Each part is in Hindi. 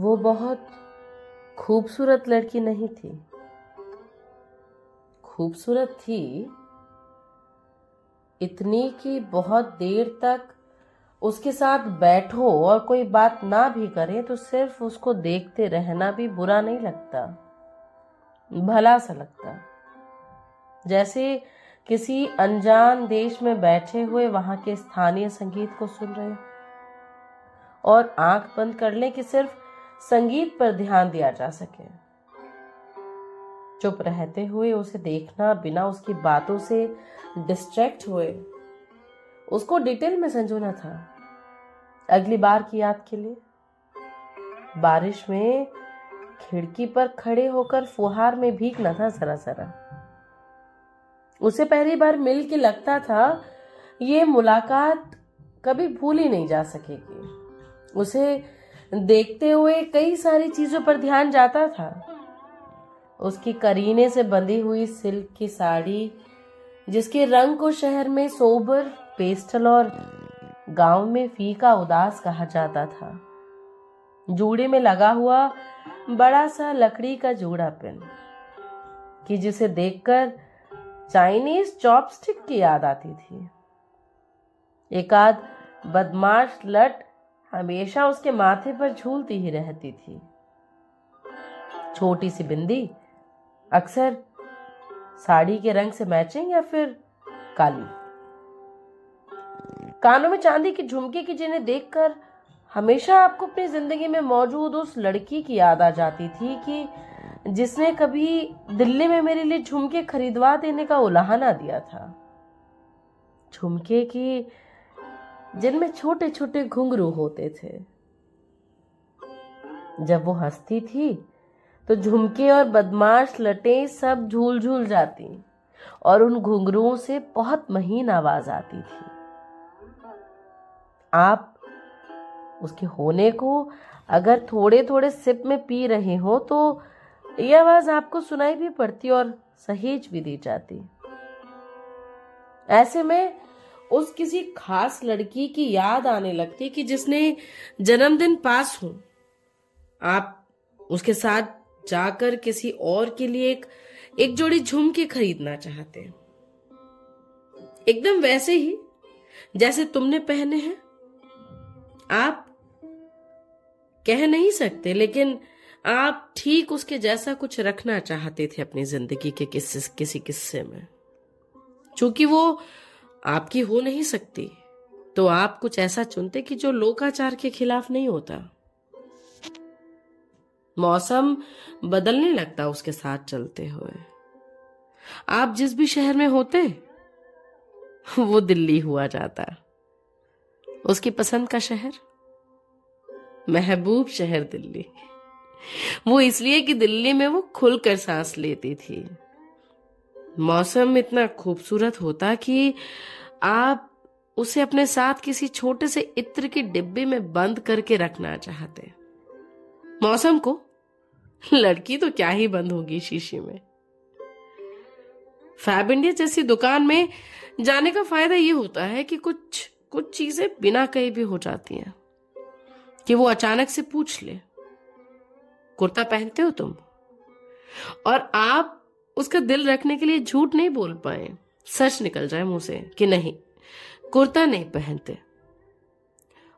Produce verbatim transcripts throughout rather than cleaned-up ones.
वो बहुत खूबसूरत लड़की नहीं थी। खूबसूरत थी इतनी कि बहुत देर तक उसके साथ बैठो और कोई बात ना भी करे तो सिर्फ उसको देखते रहना भी बुरा नहीं लगता, भला सा लगता, जैसे किसी अनजान देश में बैठे हुए वहां के स्थानीय संगीत को सुन रहे हो और आंख बंद कर ले कि सिर्फ संगीत पर ध्यान दिया जा सके। चुप रहते हुए उसे देखना, बिना उसकी बातों से डिस्ट्रैक्ट हुए। उसको डिटेल में संजोना था अगली बार की याद के लिए। बारिश में खिड़की पर खड़े होकर फुहार में भीगना था सरा सरा। उसे पहली बार मिल के लगता था ये मुलाकात कभी भूली नहीं जा सकेगी। उसे देखते हुए कई सारी चीजों पर ध्यान जाता था। उसकी करीने से बंधी हुई सिल्क की साड़ी, जिसके रंग को शहर में सोबर, पेस्टल और गांव में फीका, उदास कहा जाता था। जूड़े में लगा हुआ बड़ा सा लकड़ी का जूड़ा पिन कि जिसे देखकर चाइनीज चॉपस्टिक की याद आती थी। एक आध बदमाश लट हमेशा उसके माथे पर झूलती ही रहती थी। छोटी सी बिंदी, अक्सर साड़ी के रंग से मैचिंग या फिर काली। कानों में चांदी की झुमके की, जिन्हें देखकर हमेशा आपको अपनी जिंदगी में मौजूद उस लड़की की याद आ जाती थी कि जिसने कभी दिल्ली में मेरे लिए झुमके खरीदवा देने का उलाहना दिया था। झुमके की जिनमें छोटे छोटे घुंघरू होते थे। जब वो हंसती थी तो झुमके और बदमाश लटें सब झूल झूल जाती और उन घुंघरुओं से बहुत महीन आवाज आती थी। आप उसके होने को अगर थोड़े थोड़े सिप में पी रहे हो तो यह आवाज आपको सुनाई भी पड़ती और सहेज भी दी जाती। ऐसे में उस किसी खास लड़की की याद आने लगती कि जिसने जन्मदिन पास हो। आप उसके साथ जाकर किसी और के लिए एक एक जोड़ी झुमके खरीदना चाहते, एकदम वैसे ही जैसे तुमने पहने हैं। आप कह नहीं सकते, लेकिन आप ठीक उसके जैसा कुछ रखना चाहते थे अपनी जिंदगी के किस, किसी किस्से में। चूंकि वो आपकी हो नहीं सकती तो आप कुछ ऐसा चुनते कि जो लोकाचार के खिलाफ नहीं होता। मौसम बदलने लगता उसके साथ चलते हुए। आप जिस भी शहर में होते वो दिल्ली हुआ जाता, उसकी पसंद का शहर, महबूब शहर दिल्ली। वो इसलिए कि दिल्ली में वो खुलकर सांस लेती थी। मौसम इतना खूबसूरत होता कि आप उसे अपने साथ किसी छोटे से इत्र की डिब्बी में बंद करके रखना चाहते। मौसम को, लड़की तो क्या ही बंद होगी शीशी में। फैब इंडिया जैसी दुकान में जाने का फायदा ये होता है कि कुछ कुछ चीजें बिना कहे भी हो जाती हैं कि वो अचानक से पूछ ले, कुर्ता पहनते हो तुम? और आप उसका दिल रखने के लिए झूठ नहीं बोल पाए, सच निकल जाए मुंह से कि नहीं, कुर्ता नहीं पहनते।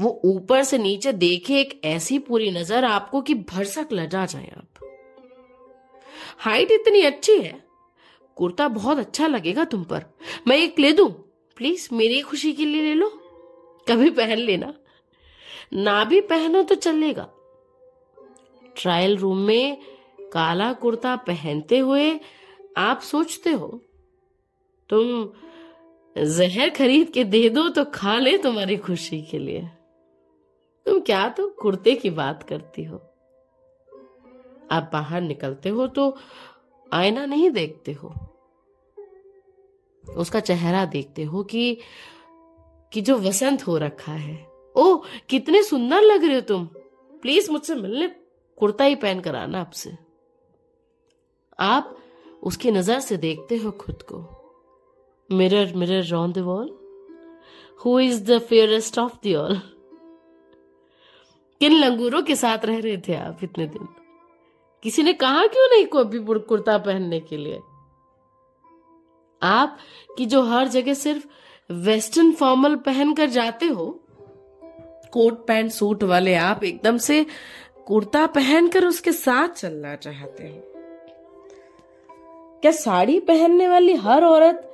वो ऊपर से नीचे देखे एक ऐसी पूरी नजर आपको कि भरसक लजा जाए आप। हाइट इतनी अच्छी है, कुर्ता बहुत अच्छा लगेगा तुम पर, मैं एक ले दूं प्लीज, मेरी खुशी के लिए ले लो, कभी पहन लेना, ना भी पहनो तो चलेगा। ट्रायल रूम में काला कुर्ता पहनते हुए आप सोचते हो तुम जहर खरीद के दे दो तो खा ले तुम्हारी खुशी के लिए। तुम क्या तो कुर्ते की बात करती हो। आप बाहर निकलते हो तो आईना नहीं देखते हो, उसका चेहरा देखते हो कि कि जो वसंत हो रखा है। ओ, कितने सुंदर लग रहे हो तुम, प्लीज मुझसे मिलने कुर्ता ही पहन कर आना आपसे। आप उसकी नजर से देखते हो खुद को। Mirror mirror on the wall, who is the fairest of the all. किन लंगूरों के साथ रह रहे थे आप इतने दिन? किसी ने कहा क्यों नहीं को अभी कुर्ता पहनने के लिए? आप कि जो हर जगह सिर्फ वेस्टर्न फॉर्मल पहनकर जाते हो, कोट पैंट सूट वाले आप एकदम से कुर्ता पहनकर उसके साथ चलना चाहते हो। क्या साड़ी पहनने वाली हर औरत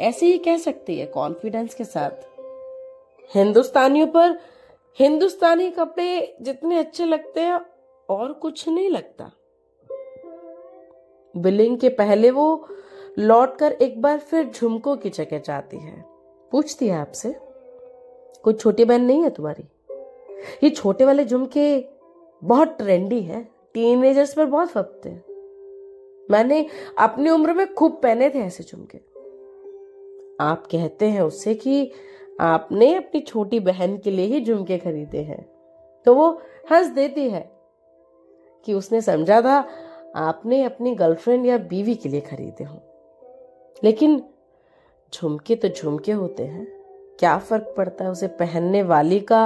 ऐसे ही कह सकती है कॉन्फिडेंस के साथ? हिंदुस्तानियों पर हिंदुस्तानी कपड़े जितने अच्छे लगते हैं और कुछ नहीं लगता। बिलिंग के पहले वो लौटकर एक बार फिर झुमकों की जगह जाती है। पूछती है आपसे, कोई छोटी बहन नहीं है तुम्हारी? ये छोटे वाले झुमके बहुत ट्रेंडी है, टीनेजर्स पर बहुत फबते हैं। मैंने अपनी उम्र में खूब पहने थे ऐसे झुमके। आप कहते हैं उससे कि आपने अपनी छोटी बहन के लिए ही झुमके खरीदे हैं, तो वो हंस देती है कि उसने समझा था आपने अपनी गर्लफ्रेंड या बीवी के लिए खरीदे हों। लेकिन झुमके तो झुमके होते हैं, क्या फर्क पड़ता है उसे पहनने वाली का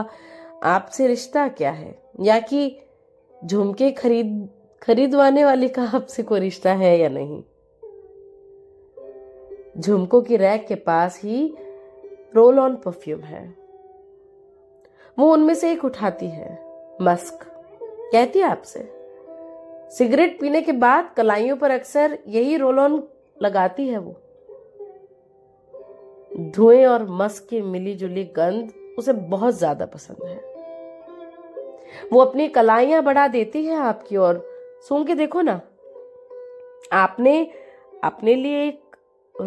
आपसे रिश्ता क्या है, या कि झुमके खरीद खरीदवाने वाली का आपसे कोई रिश्ता है या नहीं। झुमकों की रैक के पास ही रोल ऑन परफ्यूम है। वो उनमें से एक उठाती है, मस्क। कहती है आपसे, सिगरेट पीने के बाद कलाइयों पर अक्सर यही रोल ऑन लगाती है वो। धुएं और मस्क की मिली जुली गंध उसे बहुत ज्यादा पसंद है। वो अपनी कलाइयां बढ़ा देती है आपकी ओर। सूंघ के देखो ना, आपने अपने लिए एक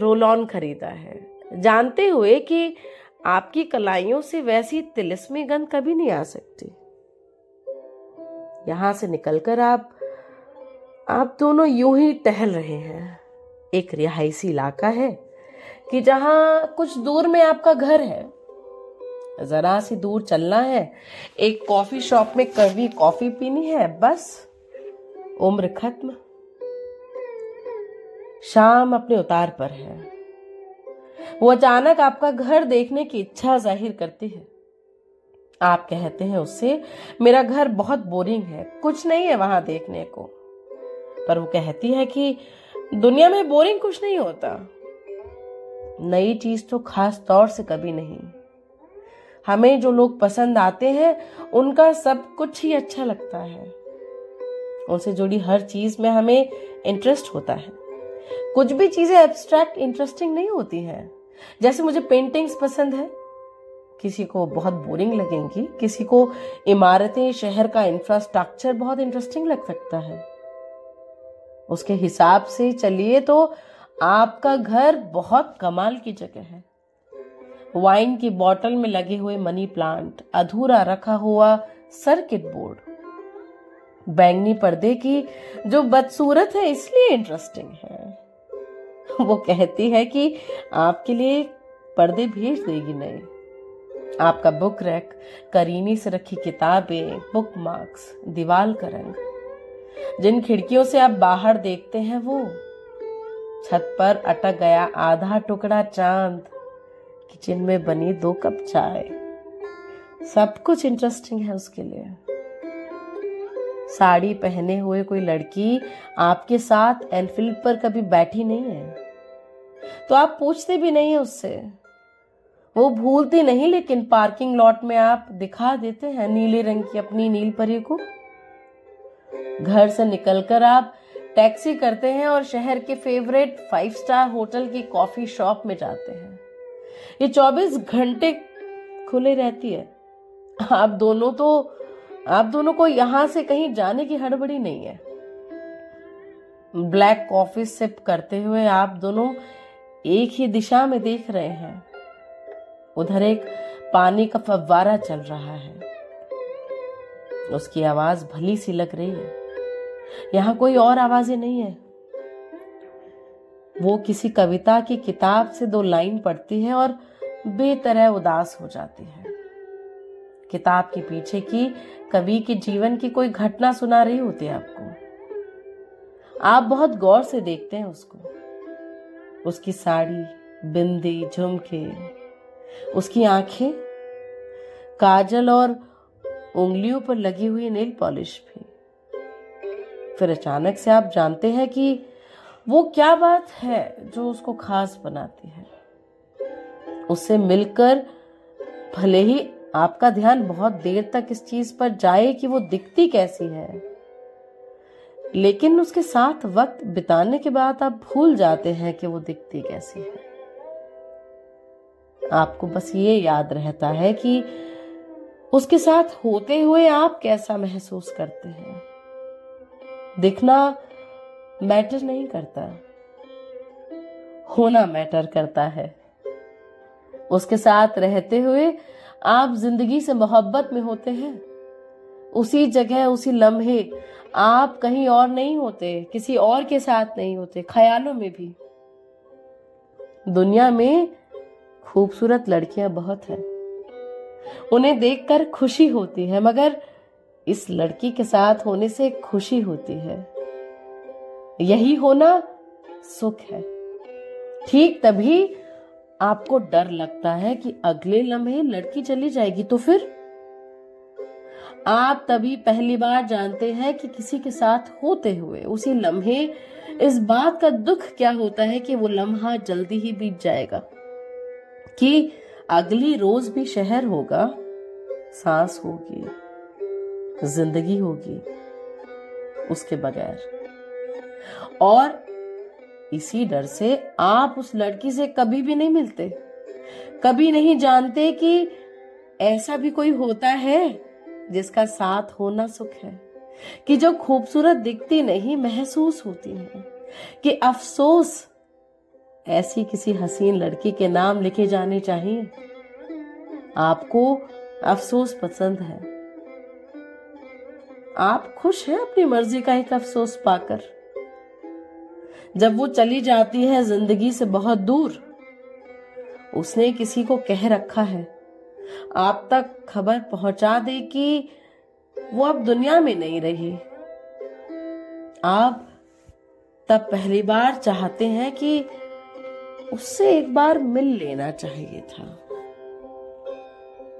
रोल ऑन खरीदा है जानते हुए कि आपकी कलाइयों से वैसी तिलिस्मी गंध कभी नहीं आ सकती। यहां से निकलकर आप आप दोनों यूं ही टहल रहे हैं। एक रिहायशी इलाका है कि जहां कुछ दूर में आपका घर है, जरा सी दूर चलना है, एक कॉफी शॉप में कड़वी कॉफी पीनी है, बस उम्र खत्म। शाम अपने उतार पर है। वो अचानक आपका घर देखने की इच्छा जाहिर करती है। आप कहते हैं उससे, मेरा घर बहुत बोरिंग है, कुछ नहीं है वहां देखने को। पर वो कहती है कि दुनिया में बोरिंग कुछ नहीं होता, नई चीज तो खास तौर से कभी नहीं। हमें जो लोग पसंद आते हैं उनका सब कुछ ही अच्छा लगता है, उनसे जुड़ी हर चीज में हमें इंटरेस्ट होता है। कुछ भी चीजें एब्स्ट्रैक्ट इंटरेस्टिंग नहीं होती हैं। जैसे मुझे पेंटिंग्स पसंद है, किसी को बहुत बोरिंग लगेंगी, किसी को इमारतें शहर का इंफ्रास्ट्रक्चर बहुत इंटरेस्टिंग लग सकता है। उसके हिसाब से चलिए तो आपका घर बहुत कमाल की जगह है। वाइन की बोतल में लगे हुए मनी प्लांट, अधूरा रखा हुआ सर्किट बोर्ड, बैंगनी पर्दे की जो बदसूरत है इसलिए इंटरेस्टिंग है। वो कहती है कि आपके लिए पर्दे भेज देगी नए। आपका बुक रैक, करीनी से रखी किताबें, बुक मार्क्स, दीवार का रंग, जिन खिड़कियों से आप बाहर देखते हैं वो, छत पर अटक गया आधा टुकड़ा चांद, किचन में बनी दो कप चाय, सब कुछ इंटरेस्टिंग है उसके लिए। साड़ी पहने हुए कोई लड़की आपके साथ एनफील्ड पर कभी बैठी नहीं है, तो आप पूछते भी नहीं है उससे। वो भूलती नहीं, लेकिन पार्किंग लॉट में आप दिखा देते हैं नीले रंग की अपनी नील परी को। घर से निकलकर आप टैक्सी करते हैं और शहर के फेवरेट फाइव स्टार होटल की कॉफी शॉप में जाते हैं। ये चौबीस घंटे खुले रहती है। आप दोनों तो आप दोनों को यहां से कहीं जाने की हड़बड़ी नहीं है। ब्लैक कॉफी सिप करते हुए आप दोनों एक ही दिशा में देख रहे हैं। उधर एक पानी का फव्वारा चल रहा है, उसकी आवाज भली सी लग रही है। यहाँ कोई और आवाजें नहीं है। वो किसी कविता की किताब से दो लाइन पढ़ती है और बेतरह उदास हो जाती है। किताब के पीछे की कवि के जीवन की कोई घटना सुना रही होती है आपको। आप बहुत गौर से देखते हैं उसको, उसकी साड़ी, बिंदी, झुमके, उसकी आंखें, काजल और उंगलियों पर लगी हुई नेल पॉलिश भी। फिर अचानक से आप जानते हैं कि वो क्या बात है जो उसको खास बनाती है। उससे मिलकर भले ही आपका ध्यान बहुत देर तक इस चीज पर जाए कि वो दिखती कैसी है, लेकिन उसके साथ वक्त बिताने के बाद आप भूल जाते हैं कि वो दिखती कैसी है। आपको बस ये याद रहता है कि उसके साथ होते हुए आप कैसा महसूस करते हैं। दिखना मैटर नहीं करता, होना मैटर करता है। उसके साथ रहते हुए आप जिंदगी से मोहब्बत में होते हैं। उसी जगह, उसी लम्हे, आप कहीं और नहीं होते, किसी और के साथ नहीं होते, ख्यालों में भी। दुनिया में खूबसूरत लड़कियां बहुत हैं, उन्हें देखकर खुशी होती है, मगर इस लड़की के साथ होने से खुशी होती है। यही होना सुख है। ठीक तभी आपको डर लगता है कि अगले लम्हे लड़की चली जाएगी, तो फिर आप तभी पहली बार जानते हैं कि किसी के साथ होते हुए उसी लम्हे इस बात का दुख क्या होता है कि वो लम्हा जल्दी ही बीत जाएगा, कि अगली रोज भी शहर होगा, सांस होगी, जिंदगी होगी उसके बगैर। और इसी डर से आप उस लड़की से कभी भी नहीं मिलते, कभी नहीं जानते कि ऐसा भी कोई होता है जिसका साथ होना सुख है, कि जो खूबसूरत दिखती नहीं महसूस होती है, कि अफसोस ऐसी किसी हसीन लड़की के नाम लिखे जाने चाहिए। आपको अफसोस पसंद है, आप खुश हैं अपनी मर्जी का एक अफसोस पाकर। जब वो चली जाती है जिंदगी से बहुत दूर, उसने किसी को कह रखा है, आप तक खबर पहुंचा दे कि वो अब दुनिया में नहीं रही। आप तब पहली बार चाहते हैं कि उससे एक बार मिल लेना चाहिए था।